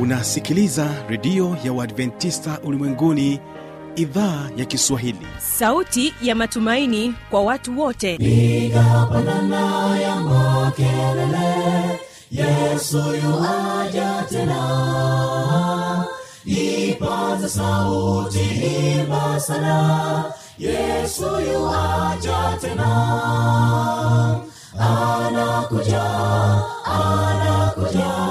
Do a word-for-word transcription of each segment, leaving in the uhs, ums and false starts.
Unasikiliza Radio ya Adventista Ulimwenguni, idhaa ya Kiswahili. Sauti ya matumaini kwa watu wote. Piga panana ya makelele, Yesu yuaja tena. Ipaza sauti, imba sana, Yesu yuaja tena. Anakuja, anakuja,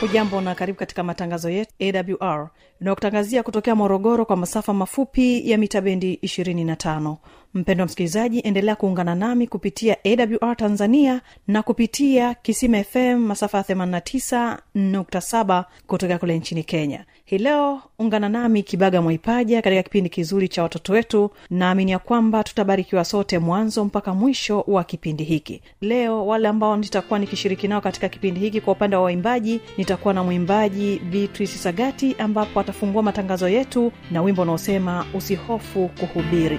Hujambo na karibu katika matangazo yetu A W R. Tunakutangazia kutokea Morogoro kwa masafa mafupi ya mita bendi ishirini na tano. Mpendwa msikilizaji, endelea kuungana nami kupitia A W R Tanzania na kupitia Kisima F M masafa themanini na tisa nukta saba kutoka kule nchini Kenya. Hii leo ungana nami Kibaga Mwaipaja katika kipindi kizuri cha watoto wetu, naamini ya kwamba tutabarikiwa sote mwanzo mpaka mwisho wa kipindi hiki. Leo wale ambao nitakuwa nikishiriki nao katika kipindi hiki, kwa upande wa waimbaji nitakuwa na mwimbaji Beatrice Sagati, ambapo atafungua matangazo yetu na wimbo unaosema usihofu kuhubiri.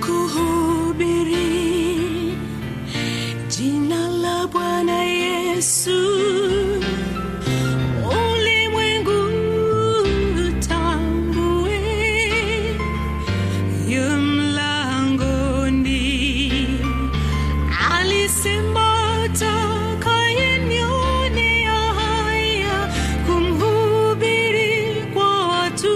kuhubiri, jina la Bwana Yesu ulimwengu utambue, yu mlangoni alisema takayenione haya, kumhubiri kwa watu.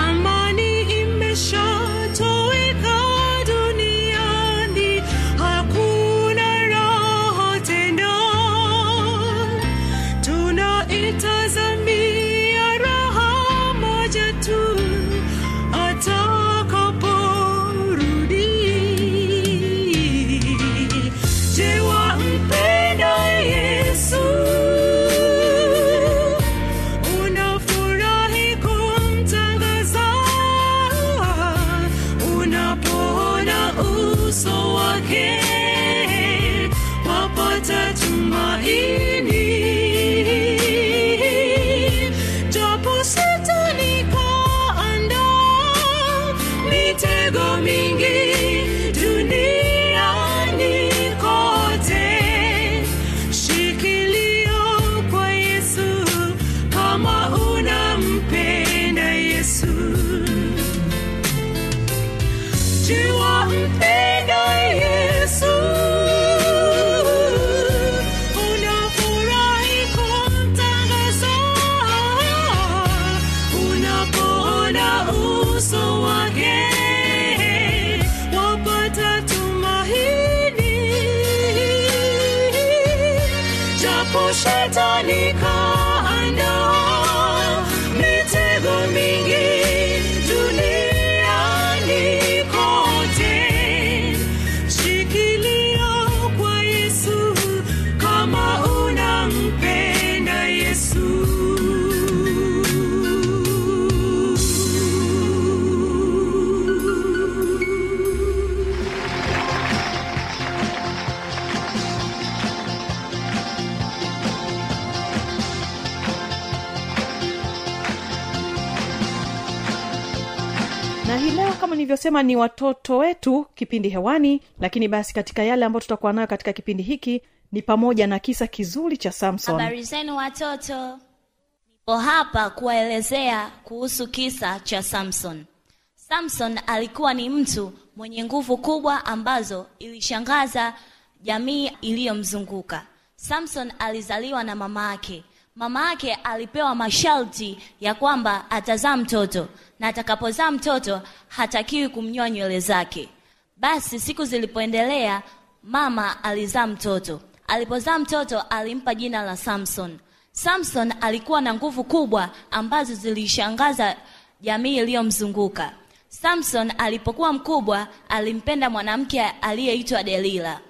Amani imeshatoweka duniani. Na hii leo kama nilivyosema ni watoto wetu kipindi hewani, lakini basi katika yale ambayo tutakuwa nayo katika kipindi hiki ni pamoja na kisa kizuri cha Samson. Habari zenu watoto. Nipo hapa kuwaelezea kuhusu kisa cha Samson. Samson alikuwa ni mtu mwenye nguvu kubwa ambazo ilishangaza jamii iliyomzunguka. Samson alizaliwa na mama yake. Mama yake alipewa masharti ya kwamba atazaa mtoto na atakapozaa mtoto hatakiwi kumnyoa nywele zake. Basi siku zilipoendelea mama alizaa mtoto. Alipozaa mtoto alimpa jina la Samson. Samson alikuwa na nguvu kubwa ambazo zilishangaza jamii iliyomzunguka. Samson alipokuwa mkubwa alimpenda mwanamke aliyeitwa Delila.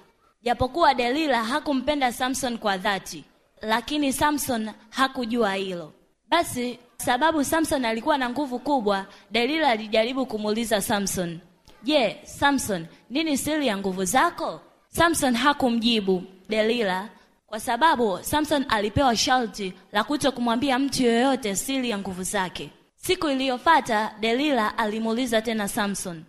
Japokuwa Delila hakumpenda Samson kwa dhati, lakini Samson hakujua hilo. Basi sababu Samson alikuwa na nguvu kubwa, Delila alijaribu kumuuliza Samson, "Je, Samson, nini siri ya nguvu zako?" Samson hakumjibu Delila kwa sababu Samson alipewa sharti la kutokumwambia mtu yeyote siri ya nguvu zake. Siku iliyofuata Delila alimuuliza tena Samson,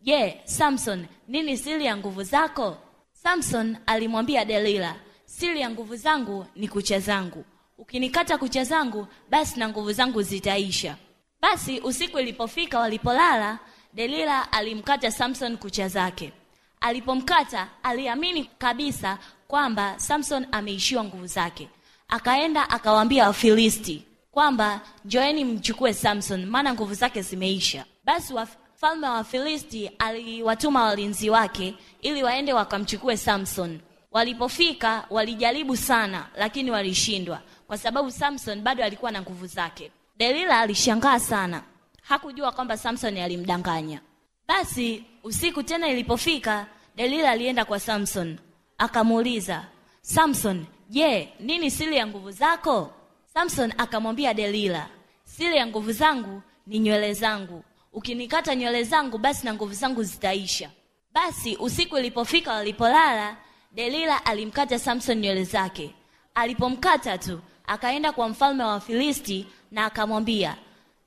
"Je, Samson, nini siri ya nguvu zako?" Samson alimwambia Delila, "Siri ya nguvu zangu ni kucha zangu. Ukinikata kucha zangu, basi na nguvu zangu zitaisha." Basi usiku ilipofika walipolala, Delila alimkata Samson kucha zake. Alipomkata, aliamini kabisa kwamba Samson ameishiwa nguvu zake. Akaenda akawaambia Wafilisti kwamba njoeni mchukue Samson maana nguvu zake zimeisha. Basi wa mfalme wa Filisti aliwatuma walinzi wake ili waende wakamchukue Samson. Walipofika walijaribu sana lakini walishindwa kwa sababu Samson bado alikuwa na nguvu zake. Delila alishangaa sana. Hakujua kwamba Samson alimdanganya. Basi usiku tena ilipofika Delila alienda kwa Samson. Akamuuliza, "Samson, je, nini siri ya nguvu zako?" Samson akamwambia Delila, "Siri ya nguvu zangu ni nywele zangu. Ukinikata nywele zangu basi na nguvu zangu zitaisha." Basi usiku ilipofika walipolala, Delila alimkata Samson nywele zake. Alipomkata tu, akaenda kwa mfalme wa Filisti na akamwambia,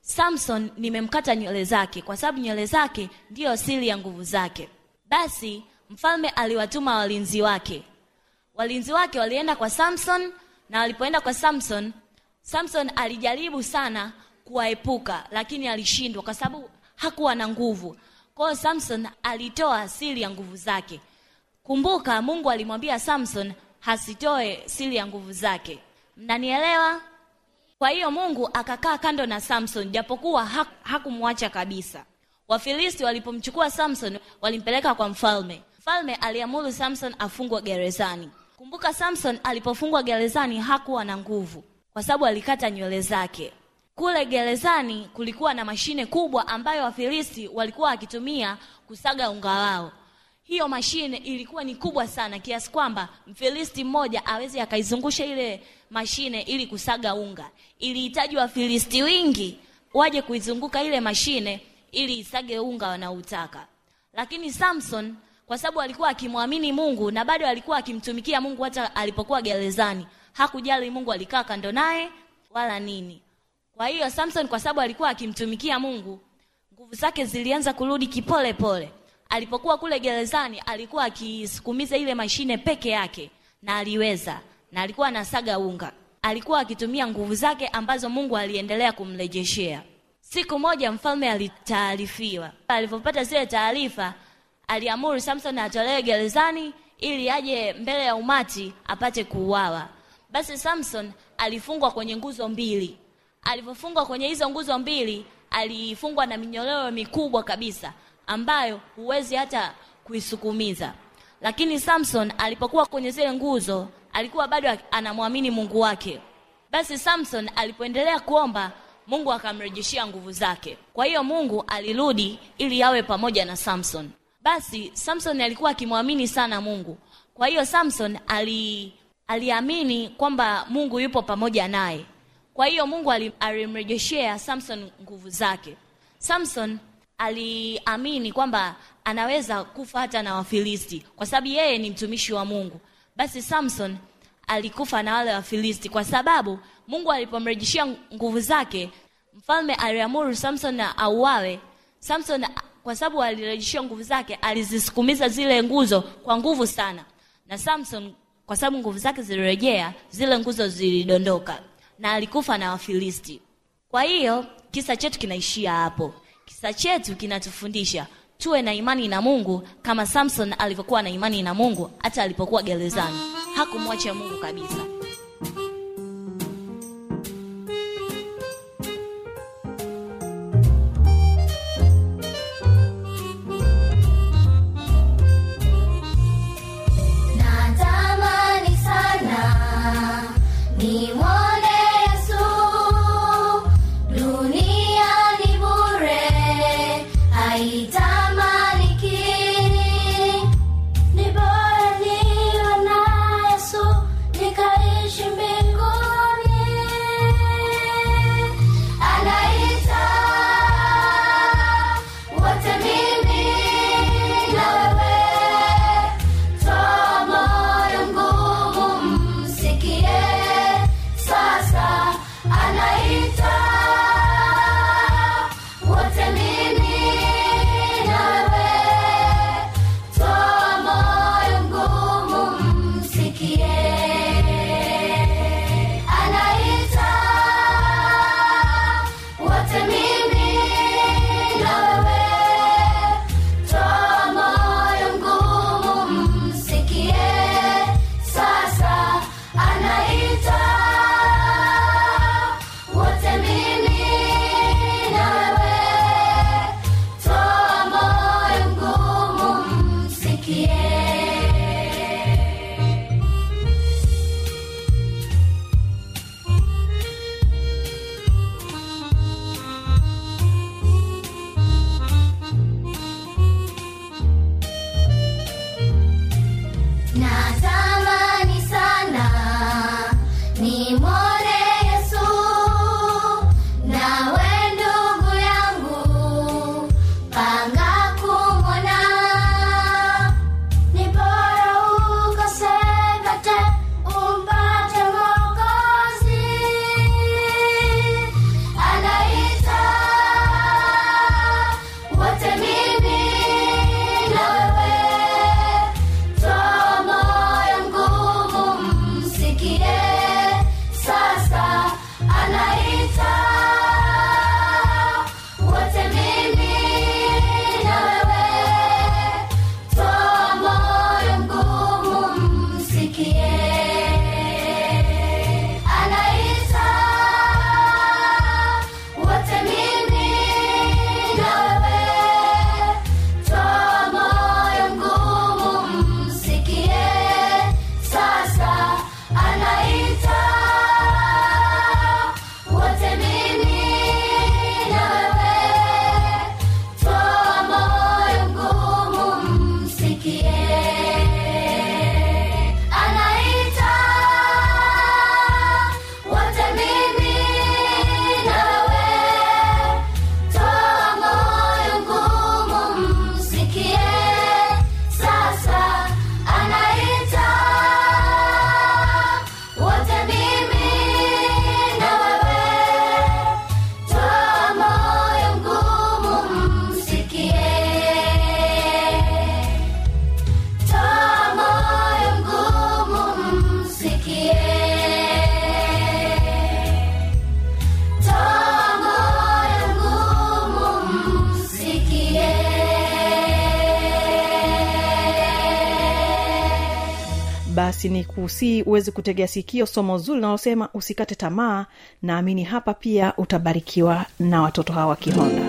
"Samson nimemkata nywele zake kwa sababu nywele zake ndio siri ya nguvu zake." Basi mfalme aliwatuma walinzi wake. Walinzi wake walienda kwa Samson na walipoenda kwa Samson, Samson alijaribu sana kuwaepuka lakini alishindwa kwa sababu hakuwa na nguvu. Kwa Samson alitoa siri ya nguvu zake. Kumbuka Mungu alimwambia Samson hasitoe siri ya nguvu zake. Mnanielewa? Kwa hiyo Mungu akakaa kando na Samson japokuwa hakumwacha kabisa. Wafilisti walipomchukua Samson walimpeleka kwa mfalme. Mfalme aliamuru Samson afungwe gerezani. Kumbuka Samson alipofungwa gerezani hakuwa na nguvu kwa sababu alikata nywele zake. Kule gerezani kulikuwa na mashine kubwa ambayo Wafilisti walikuwa wakitumia kusaga unga wao. Hiyo mashine ilikuwa ni kubwa sana kiasi kwamba Mfilisti mmoja aweze akaizungusha ile mashine ili kusaga unga. Ilihitaji Wafilisti wengi waje kuizunguka ile mashine ili isage unga wanaoutaka. Lakini Samson kwa sababu alikuwa akimwamini Mungu na bado alikuwa akimtumikia Mungu hata alipokuwa gerezani, hakujali Mungu alikaa kando naye wala nini. Kwa hiyo Samson kwa sababu alikuwa akimtumikia Mungu, nguvu zake zilianza kurudi kipole pole. Alipokuwa kule gerezani alikuwa akisukumiza ile mashine peke yake na aliweza na alikuwa anasaga unga. Alikuwa akitumia nguvu zake ambazo Mungu aliendelea kumrejeshea. Siku moja mfalme alitaarifiwa. Alipopata zile taarifa, aliamuru Samson atolewe gerezani ili aje mbele ya umati apate kuuawa. Basi Samson alifungwa kwenye nguzo mbili. Alipofungwa kwenye hizo nguzo mbili, alifungwa na minyororo mikubwa kabisa ambayo huwezi hata kuisukumiza. Lakini Samson alipokuwa kwenye zile nguzo, alikuwa bado anamwamini Mungu wake. Basi Samson alipoendelea kuomba, Mungu akamrejeshia nguvu zake. Kwa hiyo Mungu alirudi ili awe pamoja na Samson. Basi Samson alikuwa akimwamini sana Mungu. Kwa hiyo Samson ali aliamini kwamba Mungu yupo pamoja naye. Kwa hiyo Mungu alimrejeshea Samson nguvu zake. Samson aliamini kwamba anaweza kufa hata na Wafilisti kwa sababu yeye ni mtumishi wa Mungu. Basi Samson alikufa na wale Wafilisti kwa sababu Mungu alipomrejeshea nguvu zake, mfalme aliamuru Samson auawe. Samson kwa sababu alirejeshwa nguvu zake, alizisukumiza zile nguzo kwa nguvu sana. Na Samson kwa sababu nguvu zake zilirejea, zile nguzo zilidondoka na alikufa na Wafilisti. Kwa hiyo kisa chetu kinaishia hapo. Kisa chetu kinatufundisha tuwe na imani na Mungu kama Samson alivyokuwa na imani na Mungu hata alipokuwa gerezani. Hakumwacha Mungu kabisa. Basi ni kusi uweze kutegea sikio somo zuri linalosema usikate tamaa, na amini hapa pia utabarikiwa na watoto hawa Kihonda.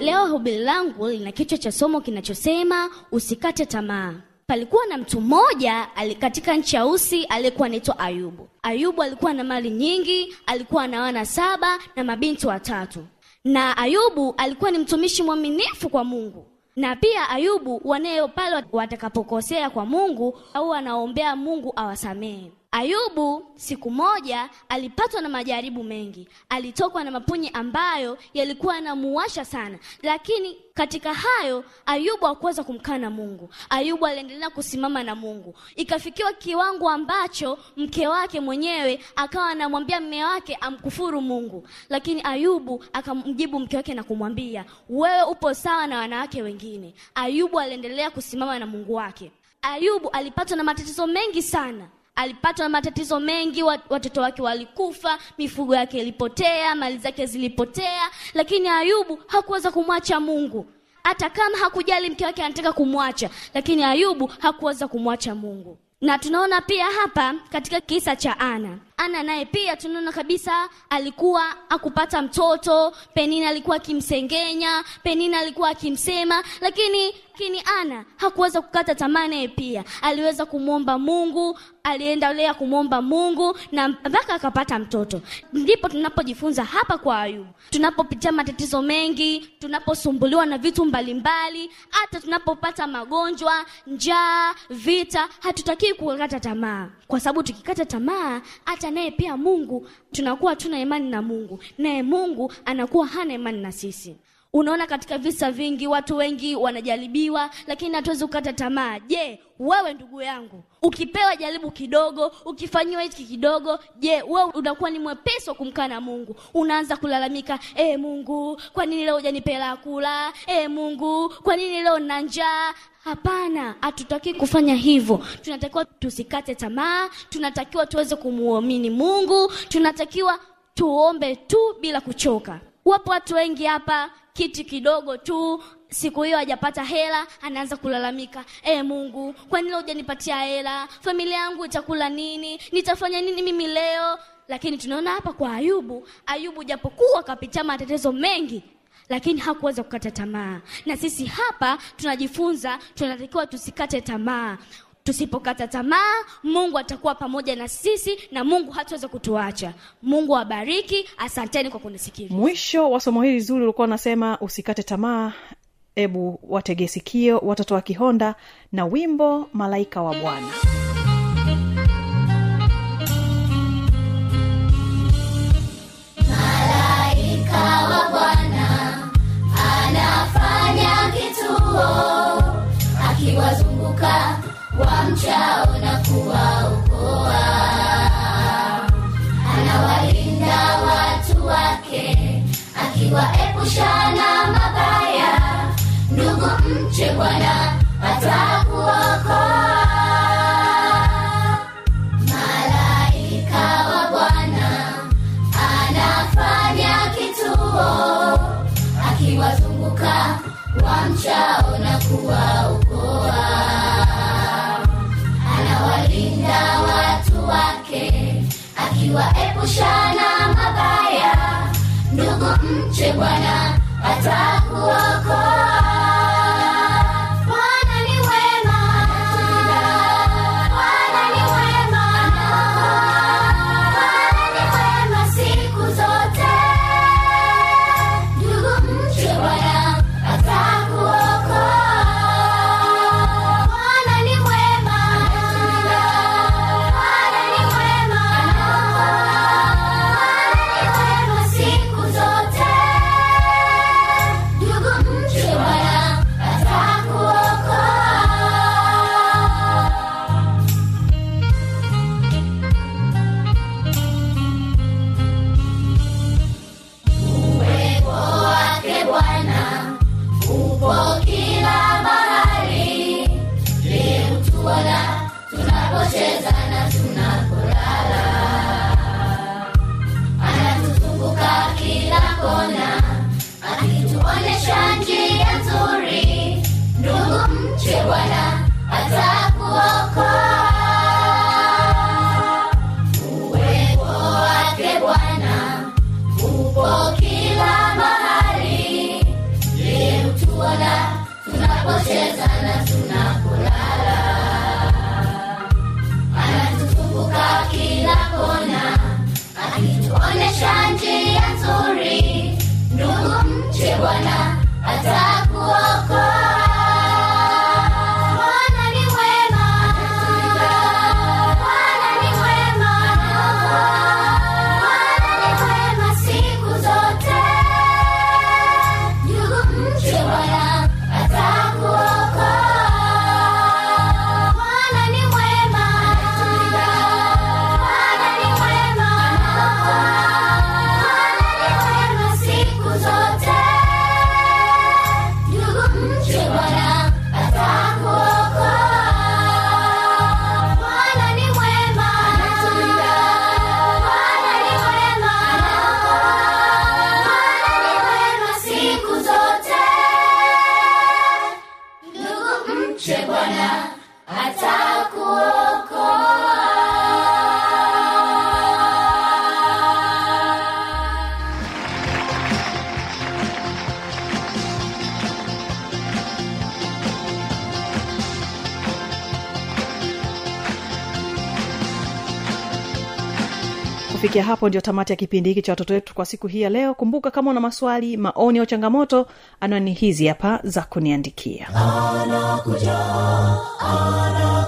Leo hubiri langu lina kichwa cha somo kinachosema usikate tamaa. Palikuwa na mtu mmoja katika nchi ya Usi alikuwa anaitwa Ayubu. Ayubu alikuwa na mali nyingi, alikuwa na wana saba na mabinti watatu. Na Ayubu alikuwa ni mtumishi mwaminifu kwa Mungu. Na pia Ayubu wanayo pale watakapokosea kwa Mungu au anaombea Mungu awasamehe. Ayubu siku moja alipatwa na majaribu mengi. Alitokwa na mapunye ambayo yalikuwa yanamuwasha sana. Lakini katika hayo Ayubu hakuweza kumkana Mungu. Ayubu aliendelea kusimama na Mungu. Ikafikiwa kiwango ambacho mke wake mwenyewe akawa anamwambia mume wake amkufuru Mungu. Lakini Ayubu akamjibu mke wake na kumwambia, "Wewe upo sawa na wanawake wengine." Ayubu aliendelea kusimama na Mungu wake. Ayubu alipatwa na matatizo mengi sana. Alipatwa na matatizo mengi, watoto wake walikufa, mifugo yake ilipotea, mali zake zilipotea, lakini Ayubu hakuweza kumwacha Mungu. Hata kama hakujali mke wake anataka kumwacha, lakini Ayubu hakuweza kumwacha Mungu. Na tunaona pia hapa katika kisa cha Ana. Ana naye pia tunaona kabisa alikuwa akupata mtoto, Penina alikuwa akimsengenya, Penina alikuwa akimsema, lakini kini Ana hakuweza kukata tamaa naye pia. Aliweza kumwomba Mungu, aliendelea kumwomba Mungu na mpaka akapata mtoto. Ndipo tunapojifunza hapa kwa Ayubu. Tunapopitia matatizo mengi, tunaposumbuliwa na vitu mbalimbali, hata tunapopata magonjwa, njaa, vita, hatutaki kukata tamaa. Kwa sababu tukikata tamaa, hata naye pia Mungu tunakuwa tuna imani na Mungu, naye Mungu anakuwa hana imani na sisi. Unaona katika visa vingi watu wengi wanajaribiwa, lakini hatuwezi kukata tamaa. Je, wewe ndugu yangu, ukipewa jaribu kidogo, ukifanywa hiki kidogo, je, wewe unakuwa ni mwepesi kumkana Mungu? Unaanza kulalamika, "Eh Mungu, kwa nini leo hujanipea kula? Eh Mungu, kwa nini leo nina njaa?" Hapana, hatutaki kufanya hivyo. Tunatakiwa tusikate tamaa, tunatakiwa tuweze kumuamini Mungu, tunatakiwa tuombe tu bila kuchoka. Wapo watu wengi hapa, kiti kidogo tu, siku hiyo hajapata hela, anaanza kulalamika, "Eh Mungu, kwa nini leo hujanipatia hela? Familia yangu itakula nini? Nitafanya nini mimi leo?" Lakini tunaona hapa kwa Ayubu, Ayubu japokuwa kapitia matatizo mengi, lakini hakuweza kukata tamaa. Na sisi hapa tunajifunza tunatakiwa tusikate tamaa. Tusipokata tamaa, Mungu atakuwa pamoja na sisi na Mungu hataweza kutuacha. Mungu awabariki, asanteni kwa kunisikiliza. Mwisho wa somo hili zuri ulikuwa unasema usikate tamaa, ebu watege sikio watoto wa Kihonda na wimbo Malaika wa Bwana. Malaika wa Bwana anafanya kituo akiwazunguka wamchao na kuwaokoa, anawalinda watu wake akiwaepusha na mabaya. Ndugu, mche Bwana atakuokoa. Malaika wa Bwana anafanya kituo akiwazunguka wamchao na kuwaokoa, walinda watu wake akiwaepusha na mabaya. Ndugu, mche Bwana atakuokoa. Atakuokoa. Bwana ni wema, Bwana ni wema. Kufikia hapo ndio tamati ya kipindi hiki cha watoto wetu kwa siku hii ya leo. Kumbuka kama una maswali, maoni au changamoto, anwani hizi hapa za kuniandikia. Anakuja,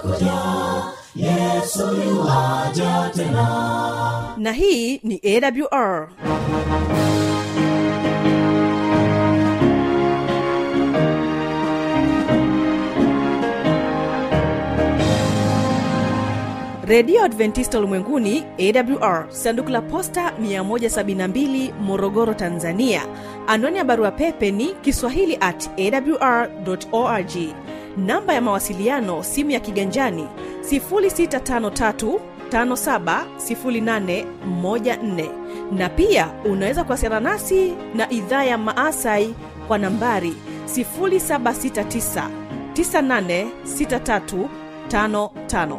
anakuja, Yesu yuaja tena. Na hii ni A W R. Radio Adventista Ulimwenguni, A W R, sanduku la posta mia moja sabini na mbili, Morogoro, Tanzania. Anwani ya barua pepe ni kiswahili at a w r dot org. Namba ya mawasiliano, simu ya kiganjani sifuri sita tano tatu tano saba sifuri nane moja nne. Na pia unaweza kuwasiliana nasi na idhaa ya Maasai kwa nambari sifuri saba sita tisa tisa nane sita tatu tano tano.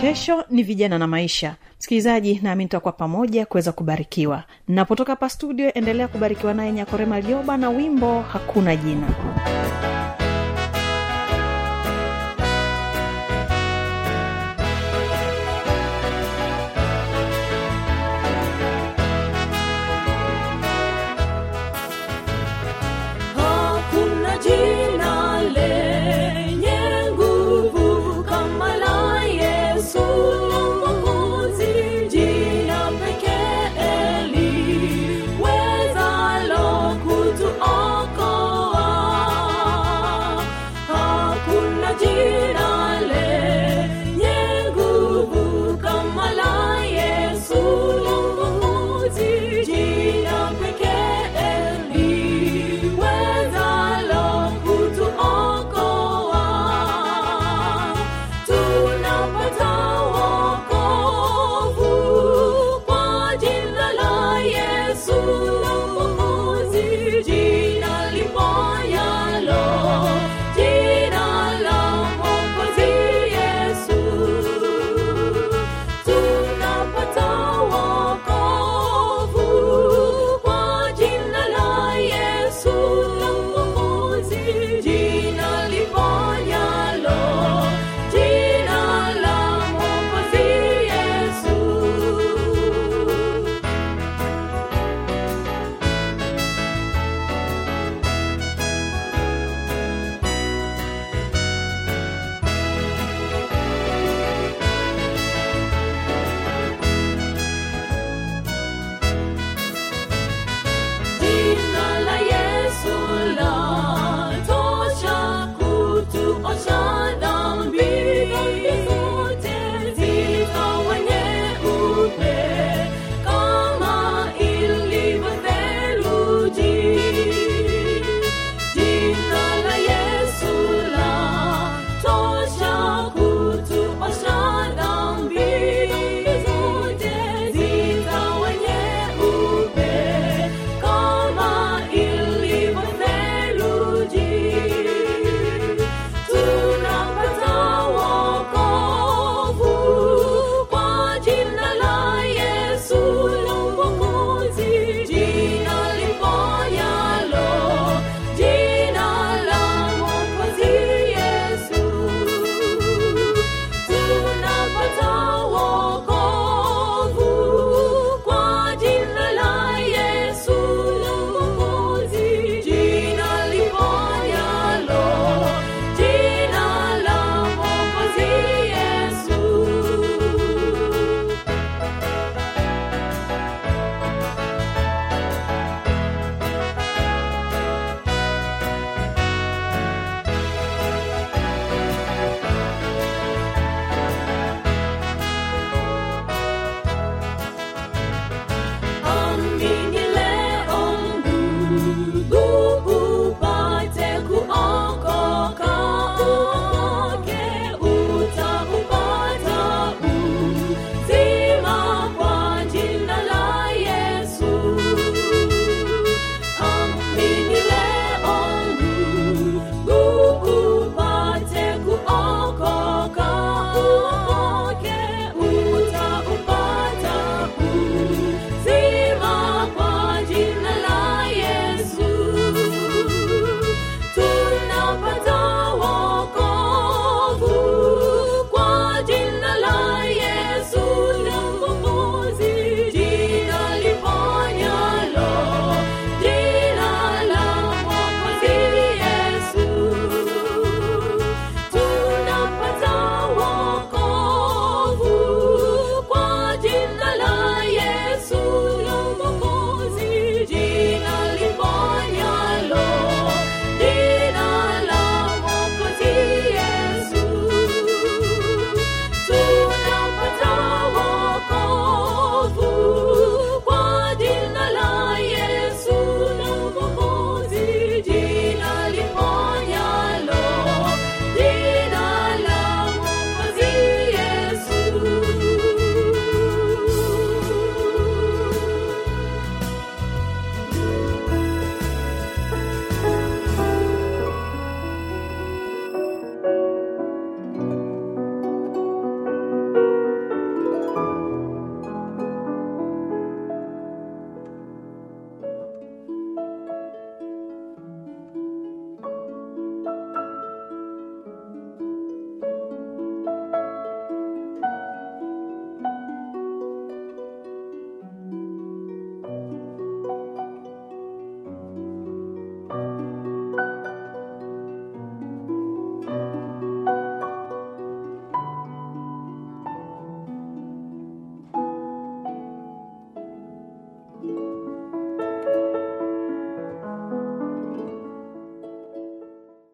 Kesho ni vijana na maisha. Msikilizaji, naamini tutakuwa pamoja kuweza kubarikiwa. Ninapotoka hapa studio, endelea kubarikiwa naye Nyakorema Lioba na wimbo Hakuna Jina.